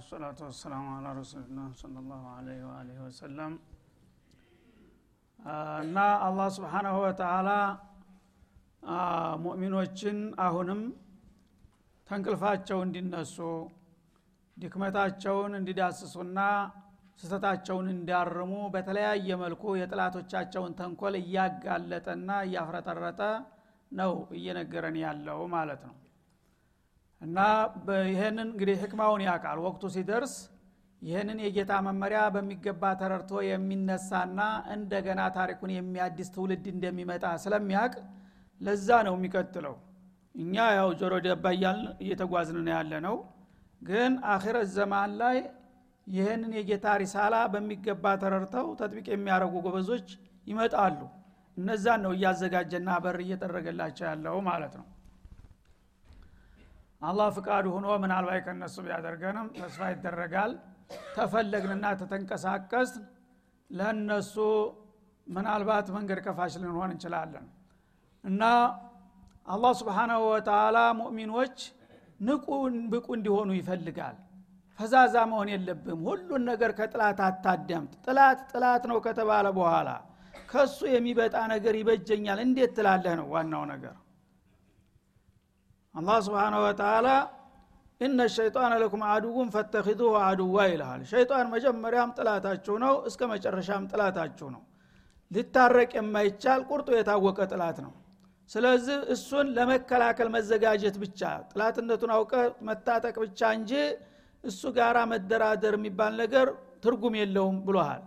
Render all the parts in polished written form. والصلاة والسلام على رسول الله صلى الله عليه وآله وسلم. እና አላህ Subhanahu Wa Ta'ala ሙእሚኖችን አሁንም ተንቅልፋቸው እንዲነሱ ድክመታቸውን እንዲዳስሱና ስተታቸውን እንዲያርሙ በተለያየ መልኩ የጥላቶቻቸውን ተንኮል ያጋለጠና ያፍረጠረጠ ነው እየነገረን ያለው ማለት ነው። እና ይሄንን እንግዲህ ህክማውን ያቃል ወቅቱ ሲደርስ ይሄንን የጌታ መመሪያ በሚገባ ተረርቶ የሚነሳና እንደገና ታሪኩን የሚያድስ ትውልድ እንደሚመጣ ስለሚያቅ ለዛ ነው የሚከተለው። እኛ ያው ጆሮ ዳባ እየተጓዝን ነው ያለነው፣ ግን አኺረት ዘመን ላይ ይሄንን የጌታ ሪሳላ በሚገባ ተረርተው ተጥብቅ የሚያረጉ ጎበዞች ይመጣሉ። እነዛን ነው ያዘጋጀና በር እየጠረገላቸው ያለው ማለት ነው። አላህ ፍቃዱ ሆኖ ምን አልባይ ከነሱ ያደርገንም ተስፋ ይደረጋል። ተፈለግንና ተተንከሳከስን ለነሱ ምን አልባት መንገድ ከፋሽ ልንሆን እንችላለን። እና አላህ Subhanahu Wa Ta'ala ሙእሚኖች ንቁን ብቁ እንዲሆኑ ይፈልጋል። ፈዛዛ መሆን የለብም። ሁሉን ነገር ከጥላት አታደምጥ። ጥላት ነው ከተባለ በኋላ ከሱ የሚበጣ ነገር ይበጀኛል እንዴት ትላለህ ነው ዋናው ነገር። አላህ Subhanahu Wa Ta'ala إن الشيطان لكم عدو فاتخذوه عدوا إلها الشيطان መጀመሪያም ጥላታችሁ ነው እስከ መጨረሻም ጥላታችሁ ነው። ሊታረቅ የማይቻል ቁርጡ የታወቀ ጥላት ነው። ስለዚህ እሱን ለመከላከል መዘጋጀት ብቻ ጥላትነቱን አውቀ መታጠቅ ብቻ እንጂ እሱ ጋራ መደራደር የሚባል ነገር ትርጉም የለውም ብሏል።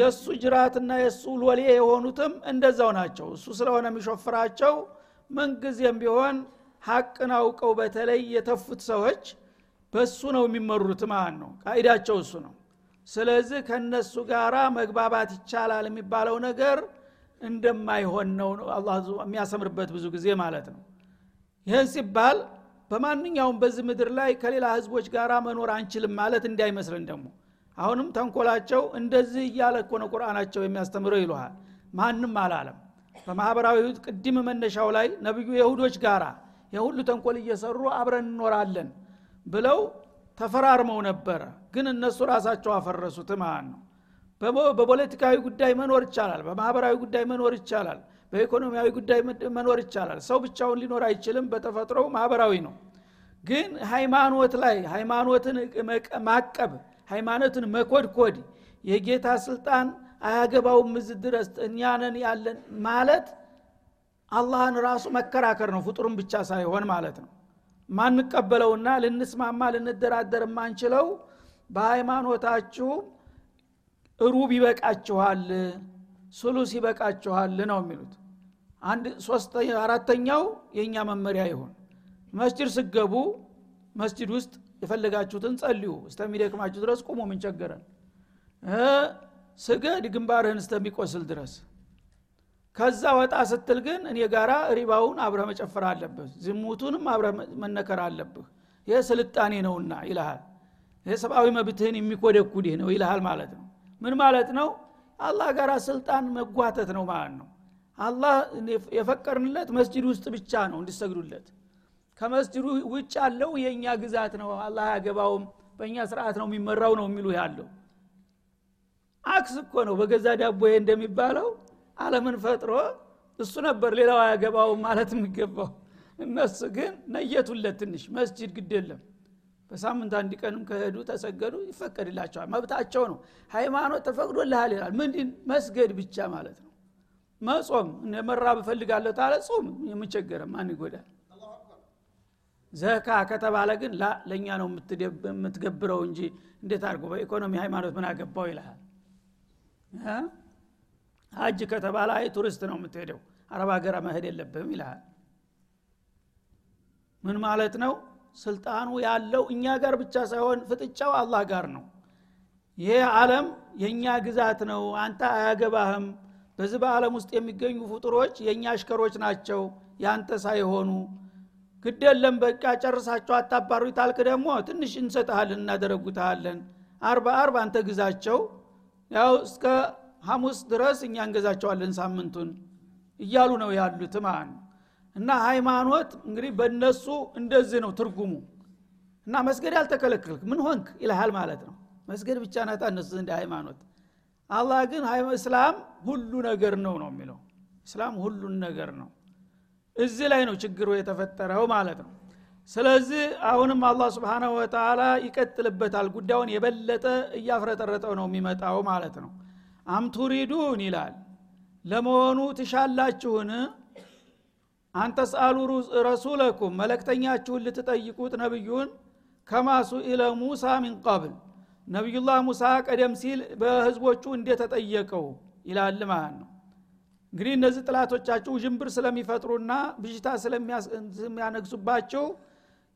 የሱ ጅራትና የሱ ወሊ የሆኑትም እንደዛው ናቸው። እሱ ስለሆነ የሚሾፍራቸው መንግዝም ቢሆን ሐቅን አውቀው በተለይ የተፉት ሰዎች በሱ ነው የሚመሩት ማለት ነው። ቃይዳቸው እሱ ነው። ስለዚህ ከነሱ ጋራ መግባባት ይቻላል የሚባለው ነገር እንደማይሆን ነው አላህ የሚያሰምርበት ብዙ ጊዜ ማለት ነው። ይሄን ሲባል በማንኛውም በዚህ ምድር ላይ ከሌላ ህዝቦች ጋራ መኖር አንችልም ማለት እንዳይመስልን ደግሞ አሁንም ተንኮላቸው እንደዚህ እያለ እኮ ነው ቁርአናቸው የሚያስተምረው ይሏል። ማንም አላለም። በማህበራዊ ቅድም መነሻው ላይ ነብዩ የይሁዶች ጋራ የሁሉ ተንኮል እየሰሩ አብረን እንኖራለን ብለው ተፈራርመው ነበር። ግን እነሱ ራሳቸው አፈረሱት ማለት ነው። በፖለቲካዊ ጉዳይ መኖር ይቻላል፣ በማህበራዊ ጉዳይ መኖር ይቻላል፣ በኢኮኖሚያዊ ጉዳይ መኖር ይቻላል። ሰው ብቻውን ሊኖር አይችልም፣ በተፈጥሮው ማህበራዊ ነው። ግን ሃይማኖት ላይ ሃይማኖትን ማቀብ፣ ሃይማኖትን መኮድኮድ፣ የጌታ ስልጣን አያገባውም እዚህ ድረስ እኛ ነን ያለን ማለት አላህን ራሱ መከራከር ነው። ፍጡሩን ብቻ ሳይሆን ማለት ነው። ማንቀበለውና ልንስማማ ልንደራደር ማንችለው በሃይማኖታችሁ ሩብ ይበቃችኋል፣ ሱሉስ ይበቃችኋል ነው የሚሉት። አንድ ሶስተኛ አራተኛው የኛ መመሪያ ይሁን። መስጂድ ስገቡ መስጂድ ውስጥ የፈለጋችሁትን ጸልዩ፣ እስከሚደክማችሁ ድረስ ቁሙ፣ ምን ቸገረን። ስገድ ግንባርህን እስከሚቆስል ድረስ። ከዛ ወጣ ስትል ግን እኔ ጋራ ሪባውን አብረህ መጨፈር አለብህ፣ ዝሙቱንም አብረህ መነከር አለብህ፣ ይሄ ስልጣኔ ነውና ይልሃል። ይሄ ሰብአዊ መብትህን የሚኮደኩድህ ነው ይልሃል ማለት ነው። ምን ማለት ነው? አላህ ጋራ ስልጣን መጓተት ነው ማለት ነው። አላህ የፈቀርንለት መስጂድ ውስጥ ብቻ ነው እንዲሰግዱለት። ከመስጂዱ ውጭ ያለው የኛ ግዛት ነው፣ አላህ ያገባውም፣ በእኛ ስርዓት ነው የሚመራው ነው የሚሉ ያለው። አክስ እኮ ነው በገዛ ዳቦዬ እንደሚባለው ዓለምን ፈጥሮ እሱ ነበር ሌላው ያገባው ማለት የሚገባው። እነሱ ግን ነየቱለት ትንሽ መስጂድ ግድ የለም በሳምንት አንድ ቀንም ከሄዱ ተሰገዱ ይፈቀድላቸዋል፣ መብታቸው ነው፣ ሃይማኖት ተፈቅዶልሃል ይላል። ምንድን መስገድ ብቻ ማለት ነው። መጾም መራብ ፈልጋለሁ ታለ ጾም የምቸገረ ማን ይጎዳል? ዘካ ከተባለ ግን ለኛ ነው የምትገብረው እንጂ እንዴት አድርጎ በኢኮኖሚ ሃይማኖት ምን አገባው ይላል። ሐጅ ከተባለ አይ ቱሪስት ነው የምትሄደው አረብ ሀገር መሄድ የለብህም ይላል። ምን ማለት ነው? ስልጣኑ ያለው እኛ ጋር ብቻ ሳይሆን ፍጥጫው አላህ ጋር ነው። ይሄ ዓለም የኛ ግዛት ነው፣ አንተ አያገባህም፣ በዚህ በዓለም ውስጥ የሚገኙ ፍጡሮች የኛ አሽከሮች ናቸው ያንተ ሳይሆኑ፣ ግደለም በቃ ጨርሳቸው አታባሩኝ ታልክ ደግሞ ትንሽ እንሰጣለን እናደረጉታለን። 40 አንተ ግዛቸው፣ ያው እስከ ሐሙስ ድረስ እኛ እንገዛቸዋለን ሳምንቱን እያሉ ነው ያሉት ማለት ነው። እና ሃይማኖት እንግዲህ በእነሱ እንደዚህ ነው ትርጉሙ። እና መስገድ አልተከለከልክ ምን ሆንክ ኢላሃል ማለት ነው። መስገድ ብቻ ናታ ንስ እንደ ሃይማኖት አላህ ግን እስላም ሁሉ ነገር ነው ነው የሚለው። እስላም ሁሉ ነገር ነው። እዚህ ላይ ነው ችግሩ የተፈጠረው ማለት ነው። ስለዚህ አሁንም አላህ Subhanahu Wa Ta'ala ይቀጥልበታል ጉዳውን የበለጠ ያፍረጠረጠው ነው የሚመጣው ማለት ነው። አምቱሪዱን ይላል ለመሆኑ ትሻላችሁን አንተስአሉ ረሱላኩም መልእክተኛችሁን ልትጠይቁት ነብዩን ከማሱ ኢለ ሙሳ من قبل ነብዩላህ ሙሳ ቀደም ሲል በህዝቦቹ እንደተጠየቀው ይላል ማለት ነው። እንግዲህ እነዚህ ጥላቶቻቸው ጅምብር ስለሚፈጥሩና ብጅታ ስለሚያነግሱባቸው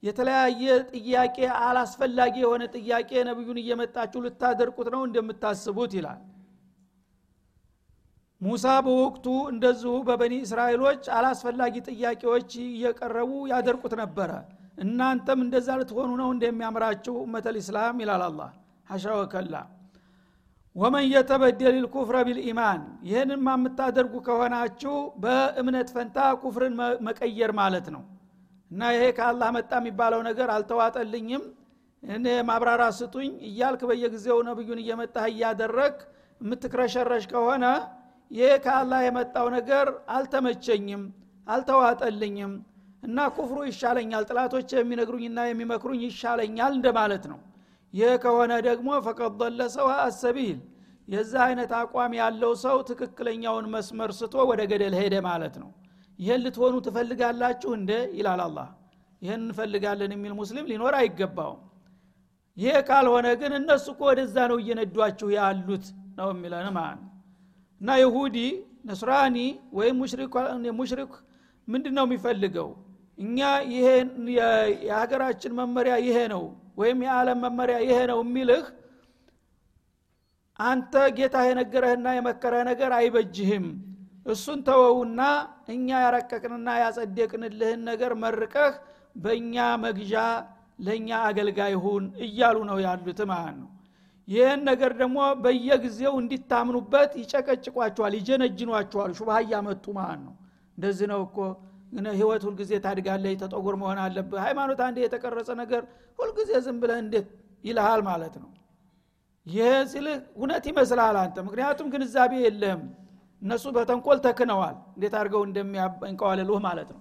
የተለያየ ጥያቄ አላስፈላጊ የሆነ ጥያቄ ነብዩን እየመጣችሁ ልታደርቁት ነው እንደምታስቡት ይላል። ሙሳ በወቅቱ እንደዚሁ በበኒ እስራኤሎች አላስፈላጊ ጥያቄዎች እየቀረቡ ያደርቁት ነበር። እናንተም እንደዛ ልትሆኑ ነው እንደሚያምራችሁ መተል እስላም ይላል አላህ ሐሻው ከላ ومن يتبدل الكفر بالايمان ይሄንን ማምታደርጉ ከሆናችሁ በእምነት ፈንታ ኩፍርን መቀየር ማለት ነው። እና ይሄ ከአላህ መጣ የሚባለው ነገር አልተዋጠልኝም እኔ ማብራራ ስጡኝ ይያልክ በየጊዜው ነብዩን እየመጣ ያደረክ ምትክረሸረሽ ከሆነ ይሄ ከአላህ የመጣው ነገር አልተመቸኝም አልተዋጠልኝም እና ኩፍሩ ይሻለኛል ጥላቶቼ የሚነግሩኝና የሚመክሩኝ ይሻለኛል እንደማለት ነው። ይሄ ከሆነ ደግሞ فقد ضل سواء السبيل የዛ አይነት አቋም ያለው ሰው ትክክለኛውን መስመር ስቶ ወደ ገደል ሄደ ማለት ነው። ይሄን ልትሆኑ ትፈልጋላችሁ እንደ ኢላል አላህ ይሄን ፈልጋለን የሚል ሙስሊም ሊኖር አይገባው። ይሄ ካልሆነ ግን እነሱ ወደዛ ነው እየነዷችሁ ያሉት ነው የሚላነ ማለት ና ይሁዲ ነስራኒ ወይ ሙሽሪክ ምንድነው የሚፈልገው? እኛ ይሄን የሀገራችን መመሪያ ይሄ ነው ወይም የዓለም መመሪያ ይሄ ነው የሚልህ አንተ ጌታ የነገረህና የመከረህ ነገር አይበጅህም። እሱን ተወውና እኛ ያረቀቅንና ያጸደቅንልህን ነገር መርቀህ በእኛ መግዣ ለኛ አገልጋይ ሁን እያሉ ነው ያሉት ማለት ነው። ይሄን ነገር ደግሞ በየጊዜው እንድታምኑበት ይጨቀጭቋቸዋል ይጀነጅኗቸዋል ሹብሃ ያመጡ ማለት ነው። እንደዚህ ነው እኮ እና ህይወት ሁሉ ጊዜ ታድጋለህ ተጠጉር መሆን አለበት ሃይማኖት አንዴ የተቀረጸ ነገር ሁሉ ጊዜ ዝም ብለህ እንዴት ይልሃል ማለት ነው። ይሄ ስለህ እውነት ይመስላል አንተ ምክንያቱም ግንዛቤ የለህም እነሱ በተንኮል ተክነዋል እንዴት አድርገው እንደሚያንቀዋለሉህ ማለት ነው።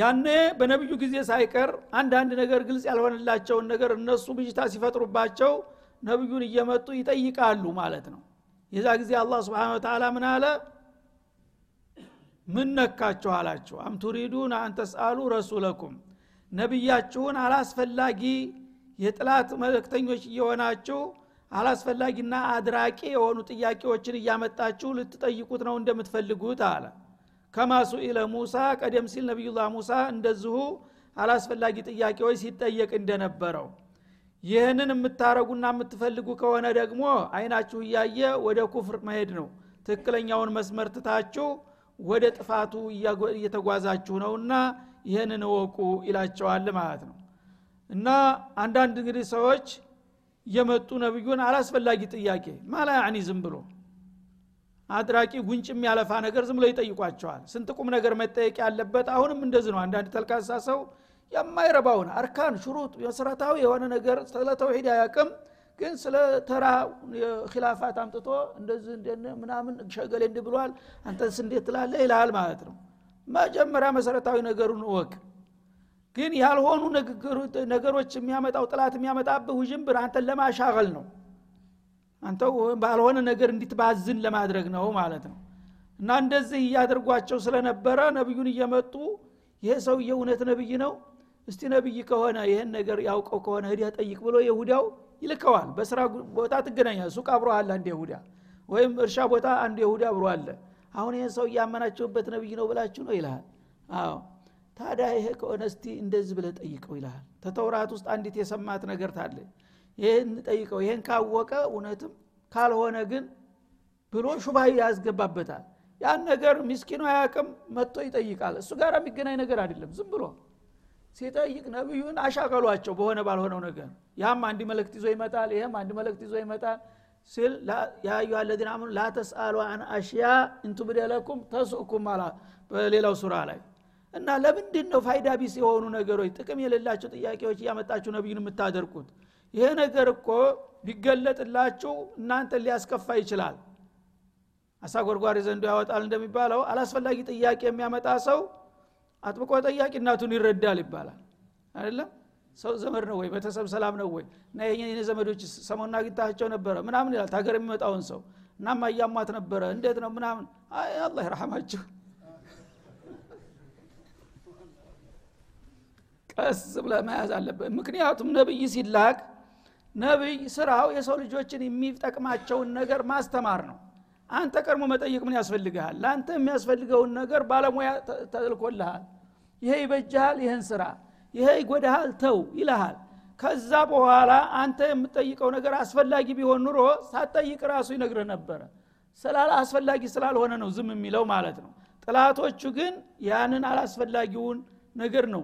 ያኔ በነብዩ ጊዜ ሳይቀር አንድ ነገር ግልጽ ያልሆነላቸው ነገር እነሱ ብጅታ ሲፈጥሩባቸው ነብዩን እየመጡ ይጠይቃሉ ማለት ነው። የዛ ጊዜ አላህ Subhanahu Wa Ta'ala ምን አለ ምን ነካችሁ አላችሁ አምቱሪዱን አንተስአሉ ረሱላኩም ነብያችሁን አላስፈላጊ የጥላት መልእክተኞች እየሆናችሁ አላስፈላጊና አድራቂ የሆኑ ጥያቄዎችን እያመጣችሁ ልትጠይቁት ነው እንደምትፈልጉት አለ። ከማሱ ኢለ ሙሳ ቀደም ሲል ነብዩላህ ሙሳ እንደዚሁ አላስፈላጊ ጥያቄዎች ሲጠየቅ እንደነበረው ይሄንን የምታረጉና የምትፈልጉ ከሆነ ደግሞ አይናችሁ ያየ ወደ ኩፍር መሄድ ነው ትክክለኛውን መስመር ትታችሁ ወደ ጥፋቱ እየተጓዛችሁ ነውና ይሄንን ወቁ ኢላቸዋል ማለት ነው። እና አንዳንድ እንግዲህ ሰዎች የመጡ ነብዩን አላስፈላጊ ጥያቄ ማላ ያኒ ዝም ብሎ አድራቂ ጉንጭም ያለፋ ነገር ዝም ብሎ ይጠይቋቸዋል። ስንት ቁም ነገር መጠየቅ ያለበት አሁንም እንደዚህ ነው። አንዳንድ ተልካሳ ሰው የማይረባውን አርካን ሹሩጥ የሰራታው የሆነ ነገር ስለ ተውሂድ ያቀም ግን ስለ ተራ ኺላፋት አምጥቶ እንደዚህ እንደምናምን ሸገለ እንድብሏል አንተስ እንዴት ትላለህ ይላል ማለት ነው። መጀመሪያ መሰረታዊ ነገሩን ወቅ ግን ያልሆኑ ነገሮች የሚያመጣው ጥላት የሚያመጣብህ ጅምብር አንተን ለማሻገል ነው አንተው ባልሆነ ነገር እንድትባዝን ለማድረግ ነው ማለት ነው። እና እንደዚህ ያደርጓቸው ስለነበረ ነብዩን እየመጡ ይሄ ሰው የእውነት ነብይ ነው እስቲ ነብይ ከሆነ ይሄን ነገር ያውቀው ከሆነ ሄድ ያጠይቅ ብሎ ይሁዳው ይልከዋል። በስራ ቦታ ትገናኛለህ ሱቅ አብሮ አለ አንድ ይሁዳ ወይም እርሻ ቦታ አንድ ይሁዳ አብሮ አለ አሁን ይሄን ሰው ያመናችሁበት ነብይ ነው ብላችሁ ነው ይላል። አዎ ታዲያ ይሄ ከሆነ እስቲ እንደዚህ ብለህ ጠይቀው ይላል። ተተውራት ውስጥ አንዲት የሰማት ነገር ታለ ይሄን ጠይቀው ይሄን ካወቀ እውነትም ካልሆነ ግን ብሎ ሹብሃ ያስገባበታል። ያን ነገር ምስኪኑ ያቀም መጥቶ ይጠይቃል እሱ ጋር የሚገናኝ ነገር አይደለም ዝም ብሎ ሲጠይቅ ነብዩን አሻቀሏቸው በሆነ ባልሆነው ነገር ያም አንድ መልእክት ይዞ ይመጣል ይሄም አንድ መልእክት ይዞ ይመጣል ሲል ያ አዩሃ الذين آمنوا لا تسألوا عن أشياء إن تبد لكم تسؤكم على በሌላው ሱራ ላይ እና ለምንድን ነው ፋይዳ ቢስ የሆኑ ነገሮች ጥቅም የሌላቸው ጥያቄዎች ያመጣችሁ ነብዩን የምታደርጉት? ይሄ ነገር እኮ ቢገለጥላችሁ እናንተ ሊያስከፋ ይችላል። አሳጎርጓሪ ዘንዶ ያወጣል እንደሚባለው አላስፈላጊ ጥያቄ የሚያመጣ ሰው አጥብቆ ጠያቂነቱን ይረዳል ይባላል አይደለም? ሰው ዘመድ ነው ወይ በተሰብ ሰላም ነው ወይ እና የኔ ዘመዶች ሰሞኑን አግኝታቸው ነበር ምናምን ይላል ታገር የሚመጣውን ሰው እና ማያማት ነበር እንዴት ነው ምናምን አይ አላህ ይርሐማችሁ ቀስ ብለ መያዝ አለበት። ምክንያቱም ነብይ ሲላክ ነብይ ስራው የሰው ልጆችን የሚጠቅማቸውን ነገር ማስተማር ነው። አንተ ቀርሞ መጠየቅ ምን ያስፈልጋል? ላንተ የሚያስፈልገውን ነገር ባለሙያ ተልኮልሃል። ይሄ ይበጃል ይሄን ስራ ይሄ ይጎዳሃል ተው ይልሃል። ከዛ በኋላ አንተ የምትጠይቀው ነገር አስፈልጊ ቢሆን ኑሮ ሳትጠይቅ ራሱ ይነግረ ነበር። ሰላላ አስፈልጊ ስላልሆነ ነው ዝም የሚለው ማለት ነው። ጥላቶቹ ግን ያንን አላስፈልጊውን ነገር ነው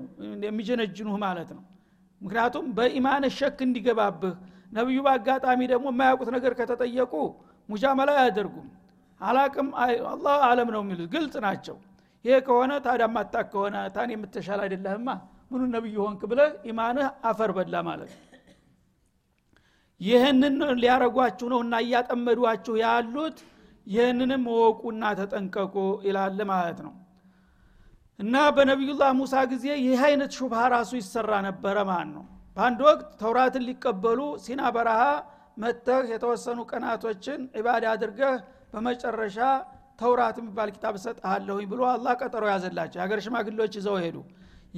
የሚጀነጅኑህ ማለት ነው። ምክንያቱም በኢማን ሸክ እንዲገባብህ ነብዩ ባጋጣሚ ደግሞ የማያውቁት ነገር ከተጠየቁ ሙጃመላ ያደርጉም አላቅም አላህ ዓለም ነው የሚሉት ግልጽ ናቸው። ይሄ ከሆነ ታዳም አጣክ ከሆነ ታን የምትሻል አይደለህማ ምኑ ነብዩ ሆንክ ብለህ ኢማንህ አፈር በላ ማለት ነው። ይሄንን ሊያረጋችሁ ነውና ያጠመዱአችሁ ያሉት ይሄንንም ወቁና ተጠንቀቁ ይላል ማለት ነው። እና በነብዩላህ ሙሳ ጊዜ ይሄ አይነት ሹብሃ ራሱ ይሰራ ነበር ማለት ነው። በአንድ ወቅት ተውራትን ሊቀበሉ ሲና በረሃ መተህ የተወሰኑ ቀናቶችን ኢባዳ አድርገህ በመጨረሻ ተውራት የሚባል ኪታብ ሰጣለሁኝ ብሎ አላህ ቀጠሮ ያዘላቸው ያገር ሽማግሌዎች ይዘው ሄዱ።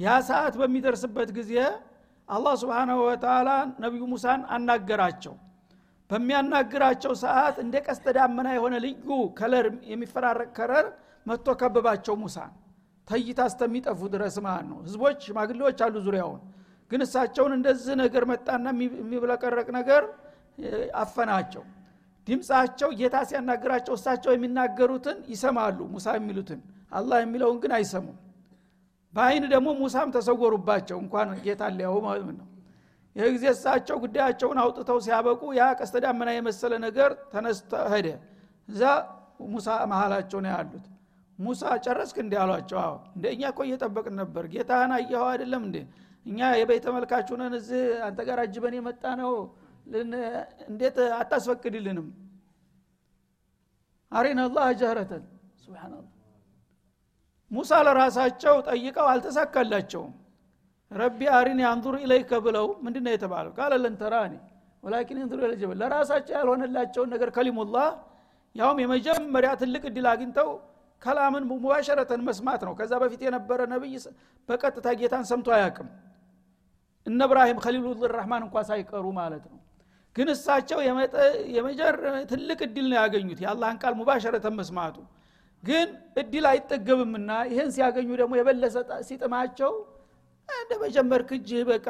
ያ ሰዓት በሚደርስበት ጊዜ አላህ Subhanahu Wa Ta'ala ነብዩ ሙሳን አናገራቸው። በሚያናግራቸው ሰዓት እንደ ቀስተ ዳመና የሆነ ልዩ ከለር የሚፈራረቅ ከረር መጥቶ ከበባቸው ሙሳን ታይታ አስተሚጠፉ ድረስ ማለት ነው። ህዝቦች ሽማግሌዎች አሉ ዙሪያውን ግን እሳቸውን እንደዚህ ነገር መጣና የሚብለቀረቅ ነገር አፈናቸው። ድምጻቸው ጌታ ሲያናግራቸው እሳቸው የሚናገሩትን ይሰማሉ ሙሳ የሚሉትን አላህ የሚለውን ግን አይሰሙም። ባይን ደግሞ ሙሳም ተሰወሩባቸው እንኳን ጌታ ሊያው ማለት ነው። የጊዜ እሳቸው ጉዳያቸውን አውጥተው ሲያበቁ ያ ቀስተ ዳመና የመሰለ ነገር ተነስተ ሄደ። እዛ ሙሳ መሃላቸው ነው ያሉት። ሙሳ ጨረስክ እንዴ አሏቸው። አዎ እንደኛ እኮ እየጠበቅን ነበር ጌታህን አየኸው አይደለም እንዴ እኛ የበይ ተመልካቹነን እዚህ አንተ ጋር አጅበን የመጣ ነው እንዴት አታስፈቅድልንም? አሪና አላህ ጀህረተን ሱብሃንአላህ ሙሳ ለራሳቸው ጠይቀው አልተሳካላቸውም። ረቢ አሪኒ አንዙር ኢለይከ ብለው ምንድነው የተባለው? قال لن تراني ولكن انظر الى الجبل ለራሳቸው ያልሆነላቸው ነገር ከሊሙላህ ያውም የመጀመሪያ ትልቅ ዲል አግኝተው ከላምን ሙባሸረተን መስማት ነው። ከዛ በፊት የነበረ ነብይ በቀጥታ ጌታን ሰምቶ አያውቅም። እነ ኢብራሂም ኸሊሉላህ الرحማን እንኳን ሳይቀሩ ማለት ነው። ግን እሳቸው ትልቅ እድል ነው ያገኙት የአላህን ቃል ሙባሸረተን መስማቱ። ግን እድል አይጠገብምና ይሄን ሲያገኙ ደግሞ የበለሰ ሲጥማቸው እንደመጀመርክ እጅ በቃ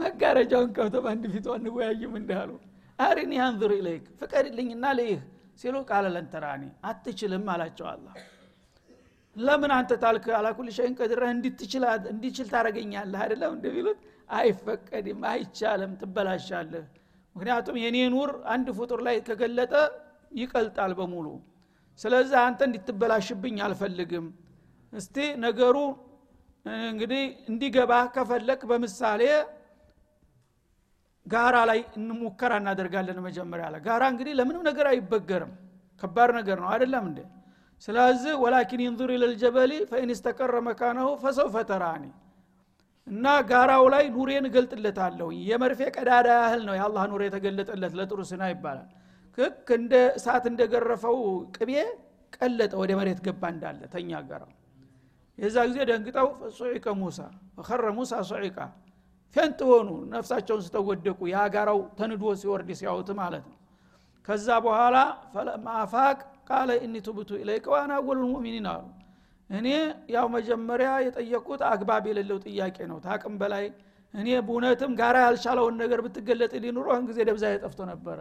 መጋረጃውን ከፍተው አንድ ፊቷን ወያይም እንዳሉ አሪኒ አንዙር ኢለይክ ፍቀድልኝና ለይህ ሲሉ ቃል ለንተራኒ አትችልም አላቸው አላህ። ለምን አንተ ታልከ አላኩል ሸይን ቀድረ እንድትችል ታረጋኛለህ አይደለም እንደሚሉት አይፈቀድም አይቻለም ትበላሻለህ። ምክንያቱም የኔ ኑር አንድ ፍጡር ላይ ከገለጠ ይቀልጣል በሙሉ። ስለዚህ አንተ እንድትበላሽብኝ አልፈልግም። እስቲ ነገሩ እንግዲህ እንዲገባ ከፈለክ በምሳሌ ጋራ ላይ እንሙከራ እናደርጋለን። መጀመሪያ አለ ጋራ እንግዲህ ለምንም ነገር አይበገርም ከባድ ነገር ነው አይደለም እንዴ? ስለዚህ ወላኪን ينظر الى الجبل فان استقر مكانه فسوف تراني እና ጋራው ላይ ኑሬን ገልጥለታለሁ የመርፌ ቀዳዳ ያህል ነው ያላህ ኑሬ ተገለጠለት ለጥሩ ስና ይባላል። ክክ እንደ ሰዓት እንደገረፈው ቅቤ ቀለጠ ወደ መሬት ገባ እንዳለ ተኛ ጋራው። የዛ ጊዜ ደንግጠው ሱዒቀ ሙሳ ወخر ሙሳ ሱዒቃ ፈንጥወኑ ነፍሳቸውን ስተወደቁ ያ ጋራው ተንዶ ሲወርድ ሲያውት ማለት ነው። ከዛ በኋላ ፈለማፋቅ قال اني تبت اليك وانا اول المؤمنين አሉ። እኔ ያው መጀመሪያ የጠየቁት አግባብ የሌለው ጥያቄ ነው ታቅም በላይ እኔ በእውነትም ጋራ ያልሻለውን ነገር ብትገለጥ ሊኑሮህን ጊዜ ደብዛ ያጠፍቶ ነበር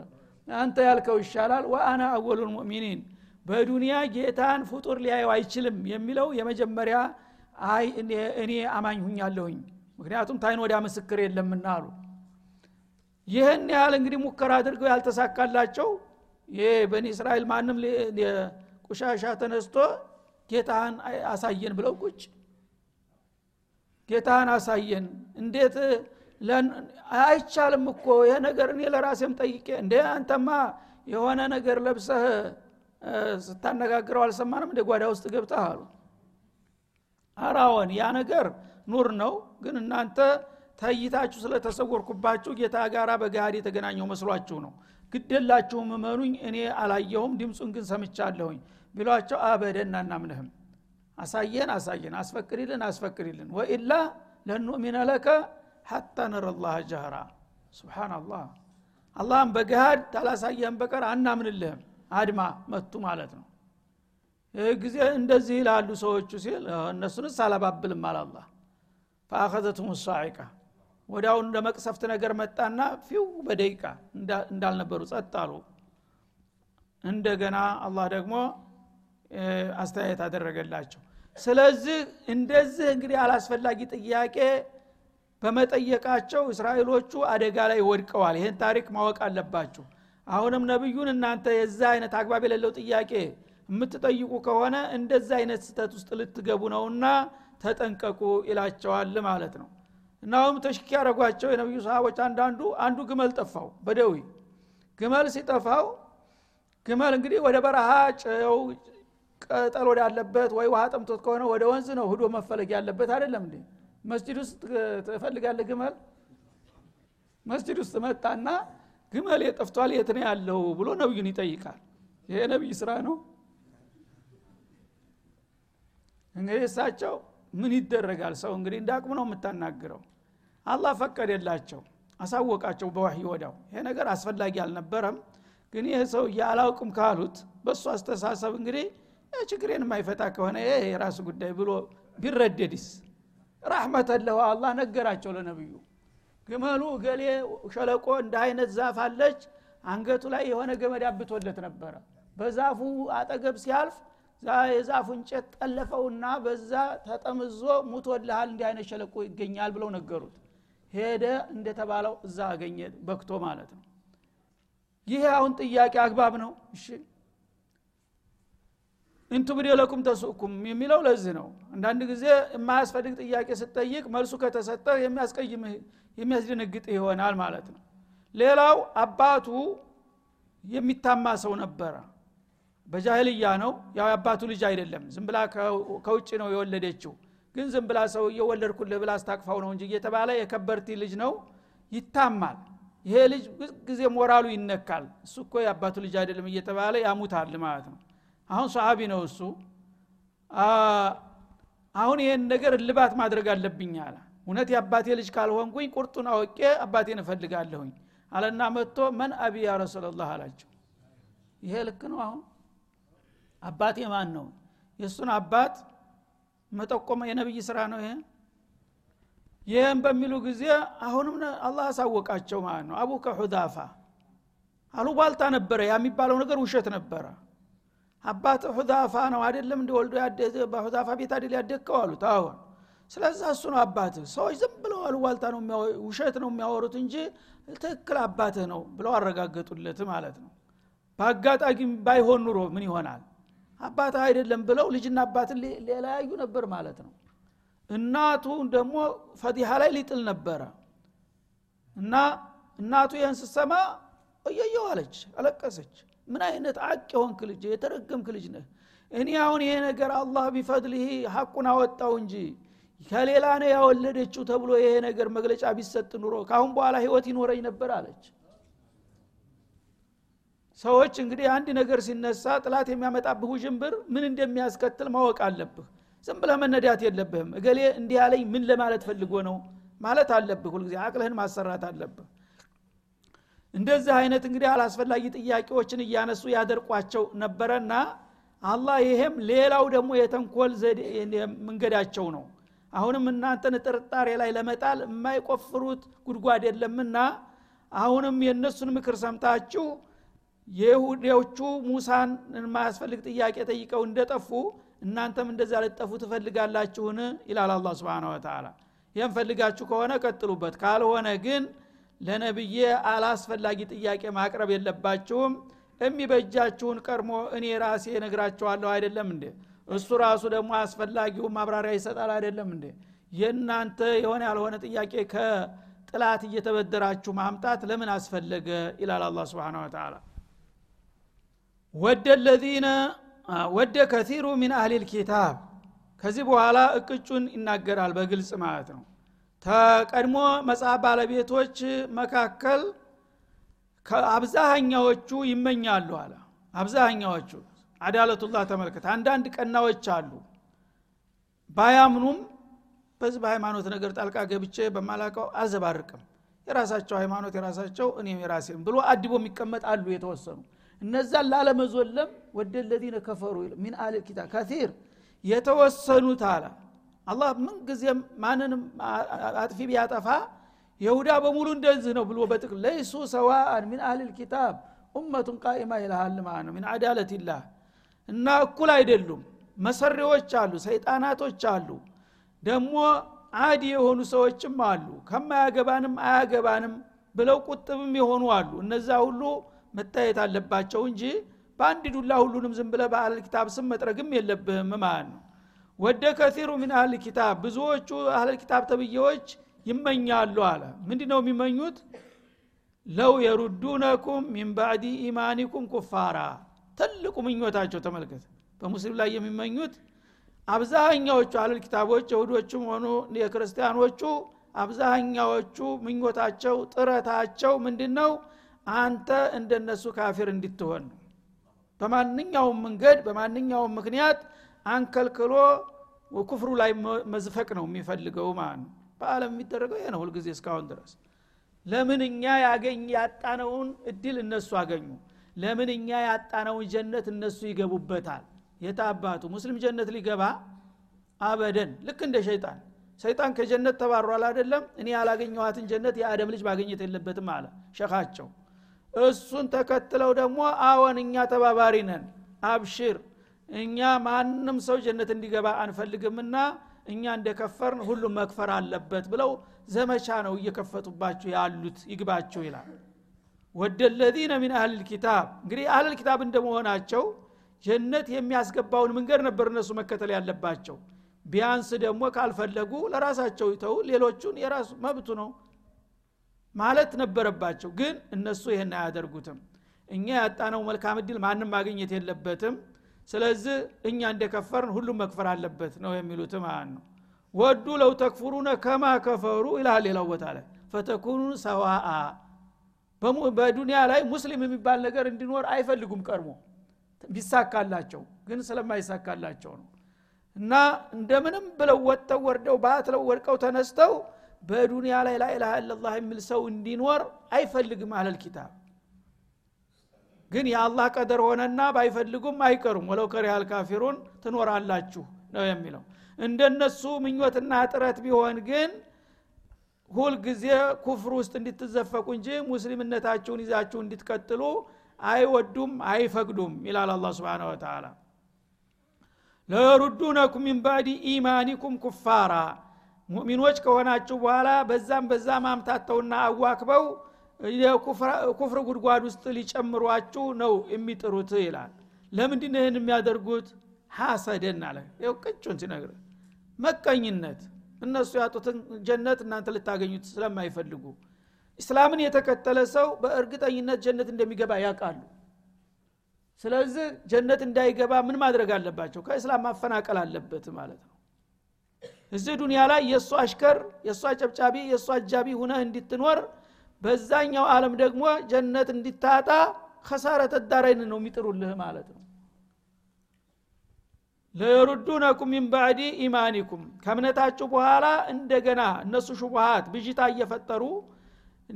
አንተ ያልከው ይሻላል። وانا اول المؤمنين በዱንያ ጌታን ፍጡር ሊያየው አይችልም የሚለው የመጀመሪያ አይ እኔ አማኝ ሁኛለሁኝ ምክንያቱም ታይን ወዲያ መስክር የለምና አሉ። ይሄን ያህል እንግዲህ ሙከራ አድርገው ያልተሳካላቸው የበኒ እስራኤል ማንም ቁሻሻ ተነስቶ ጌታን አሳየን ብለው ቁጭ ጌታን አሳየን እንዴት ለን አይቻልም እኮ ይሄ ነገር እኔ ለራሴም ጠይቄ እንዴ አንተማ የሆነ ነገር ለብሰህ ስታነጋግረው አልሰማንም እንደ ጓዳ ውስጥ ገብተህ አሉ አራውን ያ ነገር ኑር ነው ግን እናንተ ታይታችሁ ስለተሰወርኩባችሁ ጌታ ጋራ በጋሪ ተገናኘው መስሏችሁ ነው ግደላችሁ መመኑኝ እኔ አላየሁም ድምጹን ግን ሰምቻለሁኝ ቢሏቸው አበደና እናምንህም አሳየን አስፈቅድልን ወኢላ ለንኡሚና ለከ ሐታ ነረላህ ጀህራ ሱብሃንአላህ አላህም በጋድ ታላሳየን በቀር አናምንልህም አድማ መጥቶ ማለት ነው እግዚአ እንደዚህ ይላሉ ሰዎቹ ሲል እነሱንስ አላባብልም አላህ فاخذتهم الصاعقه ወዳው እንደ መቅሰፍት ነገር መጣና ፊው በደቂቃ እንዳልነበሩ ጸጣሉ እንደገና አላህ ደግሞ አስተያየት አደረገላቸው ስለዚህ እንደዚህ እንግዲህ አላስፈላጊ ጥያቄ በመጠየቃቸው እስራኤሎቹ አደጋ ላይ ወድቀዋል ይሄን ታሪክ ማወቅ አለባችሁ አሁንም ነብዩን እናንተ የዛ አይነት አግባብ የሌለው ጥያቄ የምትጠይቁ ከሆነ እንደዛ አይነት ስህተት ውስጥ ልትገቡ ነውና ተጠንቀቁ ይላቸዋል ማለት ነው እናውም ተሽኪ ያረጋቸው የነብዩ ሰሃቦች አንዱ ግመል ጠፋው በደዊ ግመል ሲጠፋው ግመል እንግዲህ ወደ በረሃ ጨው ቀጠል ወደ አለበት ወይ ውሃ ጠምቶት ከሆነ ወደ ወንዝ ነው ሄዶ መፈለግ ያለበት አይደለም እንዴ መስጂድ ውስጥ ተፈልጋለ ግመል መስጂድ ውስጥ መጣና ግመል የጠፍቷል የት ነው ያለው ብሎ ነብዩን ይጠይቃል ይሄ ነብይ ስራ ነው እንግዲህ እሳቸው ምን ይደረጋል ሰው እንግዲህ እንዳቅሙ ነው የምታናገረው አላህ ፈቀደላቸው አሳወቃቸው በወህይ ወዳው ይሄ ነገር አስፈላጊ አልነበረም ግን ይሄ ሰው ያላውቅም ካሉት በሱ አስተሳሰብ እንግዲህ ችግሬን ማይፈታ ከሆነ ይሄ የራሱ ጉዳይ ብሎ ቢረደድስ رحمة له الله ነገራቸው ለነብዩ ግመሉ ገሌ ሸለቆ እንደ አይነት ዛፍ አለች አንገቱ ላይ የሆነ ገመድ አብቶለት ነበር በዛፉ አጠገብ ሲያልፍ ዛፉን ጨት ጠለፈውና በዛ ተጠምዞ ሙቶልሃል እንደ አይነት ሸለቆ ይገኛል ብለው ነገሩት ሄደ እንደተባለው እዛ አገኘ በክቶ ማለት ነው ይሄ አሁን ጥያቄ አግባብ ነው እሺ እንቱ ብደለኩም ተስኡኩም የሚለው ለዚህ ነው አንዳንድ ጊዜ የማያስፈልግ ጥያቄ ስትጠይቅ መልሱ ከተሰጠ የሚያስቀይም የሚያስደነግጥ ይሆናል ማለት ነው ሌላው አባቱ የሚታማ ሰው ነበር በጃሂልያ ነው ያው አባቱ ልጅ አይደለም ዝምብላ ከውጪ ነው የወለደችው ግን ዝምብላ ሰው የወለድኩልህ ብላ አስተቅፋው ነው እንጂ የተባለ የከበርቲ ልጅ ነው ይታማል ይሄ ልጅ ጊዜ ሞራሉ ይነካል እሱኮ ያባቱ ልጅ አይደለም እየተባለ ያሙታል ማለት ነው አሁን ሰሃቢ ነው እሱ አሁን ይሄን ነገር ልባት ማድረግ አለብኝ አለ እውነት ያባቴ ልጅ ካልሆንኩኝ ቁርጡን አውቄ አባቴን እፈልጋለሁኝ አለና መጥቶ ማን አቢ ያ ረሱላህ አላቸው ይሄ ልክ ነው አሁን አባቴ ማን ነው የሱን አባት መጠቆም የነብይ ስራ ነው ይሄ ይሄን በሚሉ ጊዜ አሁንም አላህ አሳወቃቸው ማለት ነው አቡከ ሁዳፋ አሉባልታ ነበረ የሚባለው ነገር ውሸት ነበረ አባቱ ሁዳፋ ነው አይደለም እንደወልዶ ያደዘ በሁዳፋ ቤት አይደል ያደከው አሉት አሁን ስለዚህ እሱ ነው አባቱ ሰዎች ዝም ብለው አሉባልታ ነው ውሸት ነው የሚያወሩት እንጂ ትክክል አባቱ ነው ብለው አረጋገጡለት ማለት ነው ባጋጣግም ባይሆን ኑሮ ምን ይሆናል አባቱ አይደለም ብለው ልጅና አባት ሊለያዩ ነበር ማለት ነው እናቱ ደግሞ ፈዲሃ ላይ ሊጥል ነበር እና እናቱ የንስሰማ እየየው አለች አለቀሰች ምን አይነት አቅ የሆንክ ልጅ የተረገምክ ልጅ ነህ እኔ አሁን ይሄ ነገር አላህ ቢፈድልህ ሐቁን አወጣው እንጂ ከሌላ ነው ያወለደችው ተብሎ ይሄ ነገር መግለጫ ቢሰጥ ኑሮ ካሁን በኋላ ህይወት ይኖረኝ ነበር አለች ሰዎች እንግዲህ አንድ ነገር ሲነሳ ጥላት የሚያመጣብህ ጅምብር ምን እንደሚያስከትል ማወቅ አለብህ ዝም ብለህ መነዳት የለብህም እገሌ እንዲህ ያለኝ ምን ለማለት ፈልጎ ነው ማለት አለብህ ሁልጊዜ አቅልህን ማሰራት አለብህ እንደዚህ አይነት እንግዲህ አላስፈላጊ ጥያቄዎችን ያነሱ ያደርቋቸው ነበርና አላህ ይሄም ሌላው ደግሞ የተንኮል ዘዴ መንገዳቸው ነው አሁንም እናንተን ጥርጣሬ ላይ ለመጣል የማይቆፍሩት ጉድጓድ የለምና አሁንም የነሱን ምክር ሰምታችሁ የይሁዶቹ ሙሳን የማያስፈልግ ጥያቄ ጠይቀው እንደጠፉ እናንተም እንደዛ ለጠፉ ትፈልጋላችሁን ኢላላ አላህ Subhanahu Wa Ta'ala የምፈልጋችሁ ከሆነ ቀጥሉበት ካልሆነ ግን ለነብዬ አላስፈላጊ ጥያቄ ማቅረብ የለባችሁም እሚበጃችሁን ቀርሞ እኔ ራሴ ነግራችኋለሁ አይደለም እንዴ እሱ ራሱ ደግሞ አስፈልጋው ማብራሪያ ይሰጣል አይደለም እንዴ? የናንተ የሆነ ያልሆነ ጥያቄ ከጥላት እየተበደራችሁ ማምጣት ለምን አስፈልገ ኢላላ አላህ Subhanahu Wa Ta'ala ወደ كثير من اهل الكتاب ከዚህ በኋላ እቅጩን ይናገራል በግልጽ ማለት ነው። ተቀድሞ መጽሐፍ ባለቤቶች መካከል ከአብዛኛዎቹ ይመኛሉ አለ። አብዛኛዎቹ አዳለቱላህ ተመልከተ አንዳንድ ቀናዎች አሉ ባያምኑም በዚህ በሃይማኖት ነገር ጣልቃ ገብቼ በማላቀው አዘባርቅም የራሳቸው ሃይማኖት የራሳቸው እኔም የራሴን ብሎ አድቦ የሚቀመጣሉ የተወሰኑ እነዛ ላለመዘለም ወደለዲነ ከፈሩ من اهل الكتاب كثير የተወሰኑት አለ አላህ ምን ጊዜ ማንንም አጥፊ ቢያጠፋ ይሁዳ በሙሉ እንደዚህ ነው ብሎ በጥቅል ለይሱ ሰዋአን من اهل الكتاب امه قائمه ይላል ማነው من عداله الله እና እኩል አይደሉም መሰሪዎች አሉ ሰይጣናቶች አሉ ደሞ አዲ የሆኑ ሰዎችም አሉ ከማያገባንም አያገባንም ብለው ቁጥብም የሆኑ አሉ እነዛ ሁሉ መታየት አለባቸው እንጂ ባንድ ዱላ ሁሉንም ዝም ብለ በአህል ኪታብ ስም መጥረግም የለብህም ማን ነው ወደ كثير من اهل الكتاب ብዙዎቹ አህል ኪታብ ተብየዎች ይመኛሉ አለ ምንድነው የሚመኙት ለው يردونكم من بعد ايمانكم كفارا ትልቁ ምኞታቸው ተመልከተ በሙስሊም ላይ የሚመኙት አብዛኛዎቹ አህል ኪታቦች ይሁዶችም ሆኑ የክርስቲያኖቹ አብዛኛዎቹ ምኞታቸው ጥረታቸው ምንድነው አንተ እንደነሱ ካፊር እንድትሆን በማንኛውም መንገድ በማንኛውም ምክንያት አንከልክሎ ወኩፍሩ ላይ መዝፈቅ ነው የሚፈልገው ማን በአለም የሚደረገው ይሄ ነው ሁልጊዜ እስካሁን ድረስ ለምንኛ ያገኝ ያጣነውን እድል እነሱ አገኙ ለምንኛ ያጣነውን ጀነት እነሱ ይገቡበታል የታባቱ ሙስሊም ጀነት ሊገባ አበደን ልክ እንደ ሸይጣን ሰይጣን ከጀነት ተባረዋል አይደለም እኔ ያላገኘዋትን ጀነት የአደም ልጅ ማግኘት የለበትም አለ ሸኻቸው እሱን ተከትለው ደግሞ አወንኛ ተባባሪ ነን አብሽር እኛ ማንም ሰው ጀነት እንዲገባ አንፈልግምና እኛ እንደከፈርን ሁሉ መክፈር አለበት ብለው ዘመቻ ነው እየከፈቱባችሁ ያሉት ይግባችሁ ይላል ወደለዲነ من اهل الكتاب እንግዲህ አህል ኪታብ እንደመሆናቸው ጀነት የሚያስገባውን መንገድ ነበር እነሱ መከተል ያለባቸው ቢያንስ ደግሞ ካልፈለጉ ለራሳቸው ይተው ሌሎቹን የራሱ መብቱ ነው ማለት ነበረባቸው ግን እነሱ ይሄን አያደርጉትም እኛ ያጣነው መልካም እድል ማንም ማግኘት የለበትም ስለዚህ እኛ እንደከፈርን ሁሉ መክፈር አለበት ነው የሚሉት ማን ነው ወዱ ለው ተክፍሩነ ከማ ከፈሩ ኢላህ ሌላው ወታለ ፈተኩኑ ሰዋአ በዱንያ ላይ ሙስሊም የሚባል ነገር እንዲኖር አይፈልጉም ቀርሞ ቢሳካላቸው ግን ስለማይሳካላቸው ነው እና እንደምንም ብለው ወጥተው ወርደው ባትለው ወርቀው ተነስተው በዱንያ ላይ لا اله الا الله የሚል ሰው እንዲኖር አይፈልግም አለል ኪታብ ግን ያአላህ ቀደር ሆነና ባይፈልጉም አይቀሩም ወለው ከሪያል ካፊሩን ትኖራላችሁ ነው የሚለው እንደነሱ ምኞትና ጥረት ቢሆን ግን ሁል ጊዜ ኩፍር ውስጥ እንድትዘፈቁ እንጂ ሙስሊምነታችሁን ይዛችሁ እንድትቀጥሉ አይወዱም አይፈቅዱም ኢላላ አላህ Subhanahu Wa Ta'ala ለሩዱነኩም من بعد ايمانكم كفارا ሙእሚኖች ከሆናችሁ በኋላ በዛ ማምታተውና አዋክበው የኩፍር ጉድጓድ ውስጥ ሊጨምሯችሁ ነው የሚጥሩት ይላል ለምንድን ነው ይሄን የሚያደርጉት ሐሰደን አለ ይሄው ቅንጭን ሲነግር መቀኝነት እነሱ ያጡትን ጀነት እናንተ ልታገኙት ስለማይፈልጉ እስላምን የተከተለ ሰው በእርግጠኝነት ጀነት እንደሚገባ ያውቃሉ ስለዚህ ጀነት እንዳይገባ ምን ማድረግ አለባቸው ከእስላም ማፈናቀል አለበት ማለት ነው እዚህ ዱንያ ላይ የሱ አሽከር የሱ አጨብጫቢ የሱ አጃቢ ሆነ እንድትኖር በዛኛው ዓለም ደግሞ ጀነት እንድታጣ خسارة الدارين ነው የሚጥሩልህ ማለት ነው ለይሩዱነኩም من بعد ايمانكم ከእምነታችሁ በኋላ እንደገና እነሱ ሹብሃት ብጅታ እየፈጠሩ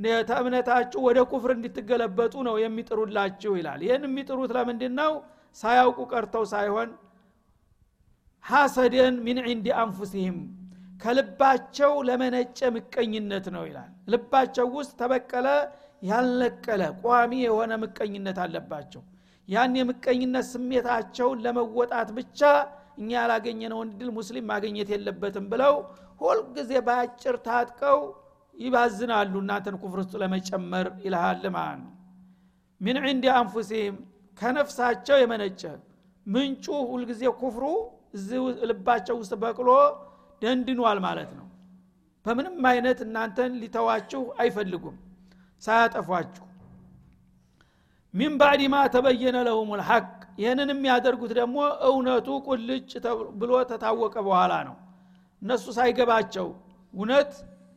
እምነታችሁ ወደ ኩፍር እንድትገለበጡ ነው የሚጥሩላችሁ ይላል ይሄን የሚጥሩት ለምንድን ነው ሳያውቁ ቀርተው ሳይሆን ሐሰደን من عند انفسهم ከልባቸው ለመነጨ ምቀኝነት ነው ይላል ልባቸው ውስጥ ተበቀለ ያልነቀለ ቋሚ የሆነ ምቀኝነት አለባቸው ያን የምቀኝነት ስሜታቸውን ለመወጣት ብቻ እኛ ያላገኘነውን ድል ሙስሊም ማግኘት የለበትም ብለው ሁልጊዜ ባጭር ታጥቀው ይባዝናሉ እናንተን ኩፍር ውስጥ ለመጨመር ኢላሃል ማን من عند انفسهم ከነፍሳቸው የመነጨ ምንጩ ሁልጊዜ ኩፍሩ እዚው ልባቸው ውስጥ በቅሎ ደንድኗል ማለት ነው። በምንም አይነት እናንተን ሊተዋችሁ አይፈልጉም ሳያጠፋችሁ። من بعد ما تبين لهم الحق የነንም ያደርጉት ደግሞ እውነቱ ቁልጭ ብሎ ተታወቀ በኋላ ነው። እነሱ ሳይገባቸው እውነት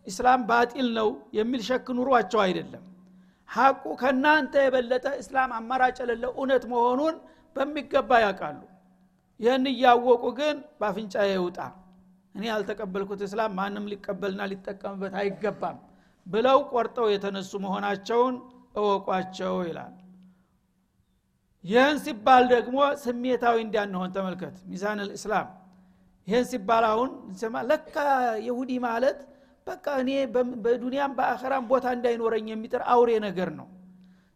እስላም ባጢል ነው የሚል ሸክ ኑሯቸው አይደለም። ሐቁ ከናንተ የበለጠ እስላም አማራጭ የሌለው እውነት መሆኑን በሚገባ ያውቃሉ። ይህን ያወቁ ግን ባፍንጫ ይውጣ እኔ ያልተቀበልኩት እስላም ማንም ሊቀበልና ሊጠቀምበት አይገባም ብለው ቆርጠው የተነሱ መሆናቸውን እወቋቸው ይላል። ይህን ሲባል ደግሞ ስሜታዊ እንዳንሆን ተመልከት። ሚዛን አልእስላም ይህን ሲባል አሁን ለካ ይሁዲ ማለት በቃ እኔ በዱንያም በአኺራም ቦታ እንዳይኖረኝ የሚጥር አውሬ ነገር ነው።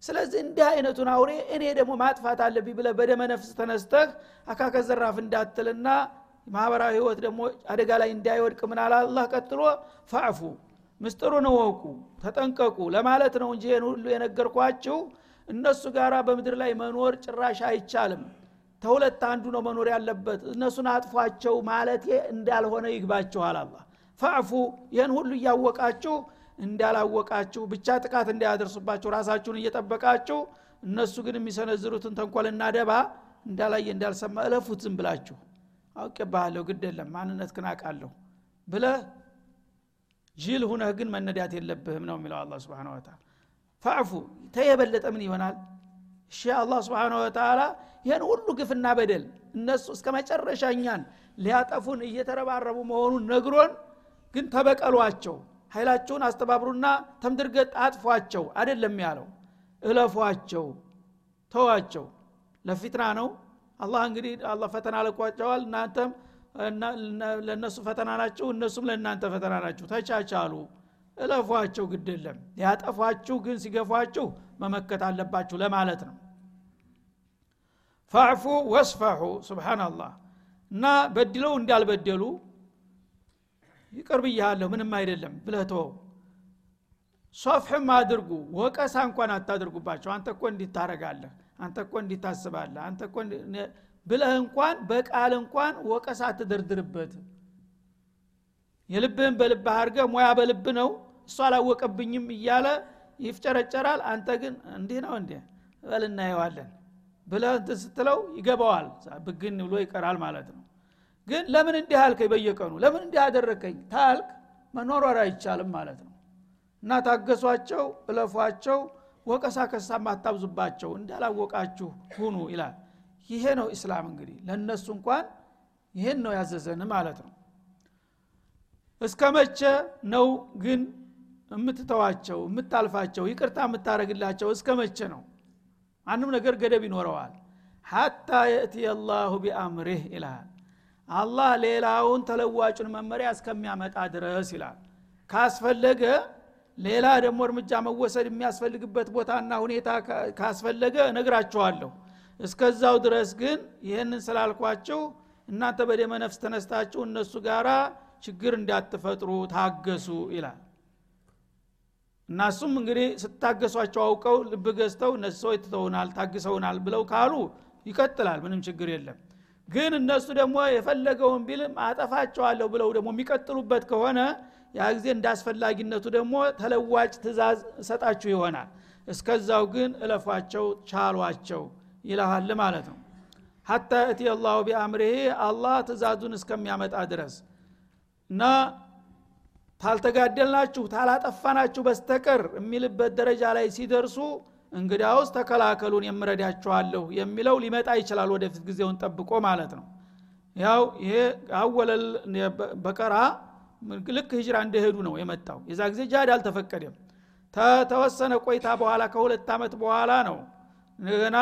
ስለዚህ እንዲህ አይነቱን አውሬ እኔ ደግሞ ማጥፋት አለብኝ ብለ በደመ ነፍስ ተነስተህ አካከ ዘራፍ እንዳትልና ማህበራዊ ህይወት ደግሞ አደጋ ላይ እንዳይወድቅ ምናል አላህ ቀጥሎ ፈዕፉ ምስጥሩን ወቁ ተጠንቀቁ ለማለት ነው እንጂ ሁሉ የነገርኳችሁ እነሱ ጋራ በመድር ላይ መኖር ጭራሽ አይቻለም። ተሁለት አንዱ ነው መኖር ያለበት እነሱን አጥፋቸው ማለት እንዳልሆነ ይግባችኋል አላህ። ፈዕፉ ይሄን ሁሉ ያወቃችሁ እንዳላወቃችሁ ብቻ ጥቃት እንዳያደርሱባችሁ ራሳችሁን እየተጠበቃችሁ እነሱ ግን የሚሰነዝሩትን ተንኮልና ደባ እንዳላይ እንዳልሰማ እለፉት ዝም ብላችሁ አውቀባለሁ ግዴለም ማንነት ከናቃለሁ ብለ ጅል ሆነህ ግን መነዳት የለብህም ነው የሚለው አላህ Subhanahu Wa Ta'ala። ፈዕፉ ተየበለጠ ምን ይሆናል? እሺ አላህ Subhanahu Wa Ta'ala ይሄን ሁሉ ግፍና በደል እነሱ እስከመጨረሻኛን ሊያጠፉን እየተረባረቡ መሆኑን ነግሮን ግን ተበቀሏቸው ኃይላቸውን አስተባብሩና ተምድርገት አጥፏቸው አይደለም ያለው እለፏቸው ተዋቸው ለፍትራ ነው። አላህ እንግዲህ አላህ ፈተና ለቋቸዋል እናንተም ለነሱ ፈተና ናችሁ እነሱም ለእናንተ ፈተና ናችሁ ተቻቻሉ እለፏቸው ግድለም ያጠፏችሁ ግን ሲገፏችሁ መመከት አለባችሁ ለማለት ነው። ፈዕፉ ወስፈሑ ሱብሃንአላህ እና በድለው እንዳልበደሉ ይቀርብያለሁ ምንም አይደለም ብለቶ ሶፍህም አድርጉ ወቀሳ እንኳን አታድርጉባቸው አንተኮ እንዲታረጋለህ አንተኮ እንዲታስባለህ አንተኮ ብለህ እንኳን በቃል እንኳን ወቀሳ አትደርድርበት የልብህን በልብህ አድርገህ ሙያ በልብ ነው እሱ አላወቀብኝም እያለ ይፍጨረጨራል አንተ ግን እንዲህ ነው እንዴ በልና ይዋለን ብለህ ስትለው ይገባዋል ብግን ብሎ ይቀራል ማለት ነው። ግን ለምን እንዲህ አልከኝ በየቀኑ ለምን እንዲህ አደረከኝ ታልክ መኖር አይቻልም ማለት ነው። እና ታገሷቸው እለፏቸው ወቀሳ ከሳማ አታብዙባቸው እንዳላወቃችሁ ሁኑ ይላል። ይሄ ነው እስላም እንግዲህ ለነሱ እንኳን ይሄን ነው ያዘዘን ማለት ነው። እስከመቼ ነው ግን እምትተዋቸው እምታልፋቸው ይቅርታ እምታረግላቸው እስከመቼ ነው? አንንም ነገር ገደብ ይኖረዋል። ሐታ يأتي الله بأمره ይላል አላህ ሌላውን ተለዋጩን መመሪያ እስከሚያመጣ ድረስ ይላል። ካስፈለገ ሌላ ደግሞ እርምጃ መወሰድ የሚያስፈልግበት ቦታና ሁኔታ ካስፈለገ እነግራችኋለሁ እስከዛው ድረስ ግን ይሄንን ስላልኳችሁ እናንተ በደመ ነፍስ ተነስታችሁ እነሱ ጋራ ችግር እንዳትፈጥሩ ታገሱ ይላል። እናሱም እንግዲህ ስታገሷቸው አውቀው ልብ ገዝተው እነሱ ይተውናል ታግሰውናል ብለው ካሉ ይቀጥላል ምንም ችግር የለም። ግን እነሱ ደግሞ የፈለገውን ቢልም አጠፋቸዋለሁ ብለው ደግሞ የሚቀጥሉበት ከሆነ ያ ጊዜ እንዳስፈላጊነቱ ደግሞ ተለዋጭ ትእዛዝ ሰጣችሁ ይሆናል። እስከዛው ግን እለፏቸው ቻሏቸው ይላል ማለት ነው። ሐታ እቲ አላሁ ቢአምሪሂ አላህ ትእዛዙን እስከሚያመጣ ድረስ እና ታልተጋደልናችሁ ታላጠፋናችሁ በስተቀር የሚልበት ደረጃ ላይ ሲደርሱ እንግዲያውስ ተከላከሉን የምረዳችኋለሁ የሚለው ሊመጣ ይችላል ወደፊት ጊዜውን ጠብቆ ማለት ነው። ያው ይሄ አወለል በቀራ ልክ ሂጅራ እንደሄዱ ነው የመጣው። የዛ ጊዜ ጂሃድ አልተፈቀደም። ተወሰነ ቆይታ በኋላ ከሁለት ዓመት በኋላ ነው ገና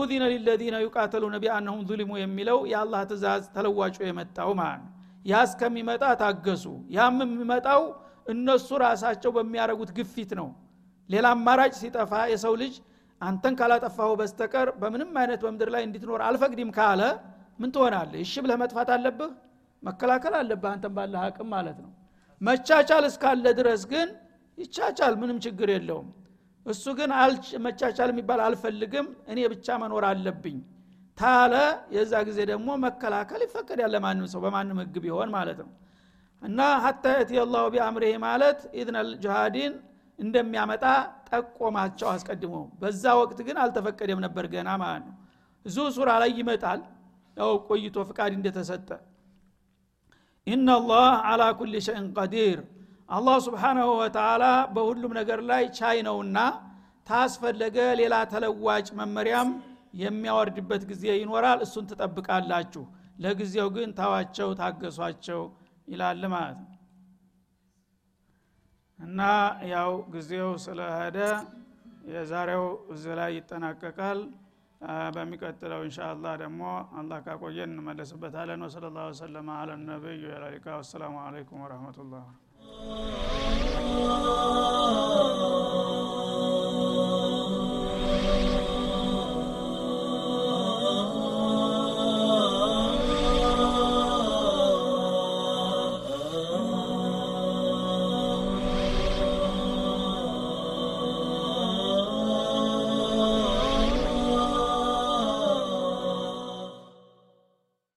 ኡዚነ للذين يقاتلون بأنهم ظلموا የሚለው ያላህ ትእዛዝ ተለዋጮ የመጣው ማለት ነው። ያስከሚመጣ ታገሱ ያም የሚመጣው እነሱ ራሳቸው በሚያረጉት ግፊት ነው። ሌላ አማራጭ ሲጠፋ የሰው ልጅ አንተን ካላጠፋው በስተቀር በምንም አይነት በመድር ላይ እንድትኖር አልፈቅድም ካለ ምን ትሆናለህ? እሺ ብለህ መጥፋት አለብህ መከላከል አለብህ አንተም ባለህ አቅም ማለት ነው። መቻቻል እስካለ ድረስ ግን ይቻቻል ምንም ችግር የለውም። እሱ ግን መቻቻል የሚባል አልፈልግም እኔ ብቻ መኖር አለብኝ ታለ የዛ ጊዜ ደግሞ መከላከል ይፈቀዳል ለማንም ሰው በማንም ህግ ቢሆን ማለት ነው። እና hatta yati Allahu bi amrihi ማለት ኢድናል ጂሃዲን እንደሚያመጣ ጠቆማቸው አስቀድሞ። በዛ ወቅት ግን አልተፈቀደም ነበር ገና ማለት ነው። ዙ ሱራ ላይ ይመጣል ያው ቆይቶ ፍቃድ እንደተሰጠ። ان الله على كل شيء قدير አላህ Subhanahu Wa Ta'ala በሁሉም ነገር ላይ ቻይ ነውና ታስፈለገ ሌላ ተለዋጭ መመሪያም የሚያወርድበት ጊዜ ይኖራል እሱን ተጠብቃላችሁ ለጊዜው ግን ታዋቸው ታገሷቸው ይላል ማለት ነው። እና ያው ጊዜው ስለሄደ የዛሬው እዚህ ላይ ይጠናቀቃል። በሚቀጥለው ኢንሻአላህ ደግሞ አላህ ካቆየን እንመለስበታለን። ወሰለላሁ ዐለይሂ ወሰለም አለ ነብዩ ያላይካ ወሰላሙ ዐለይኩም ወራህመቱላህ።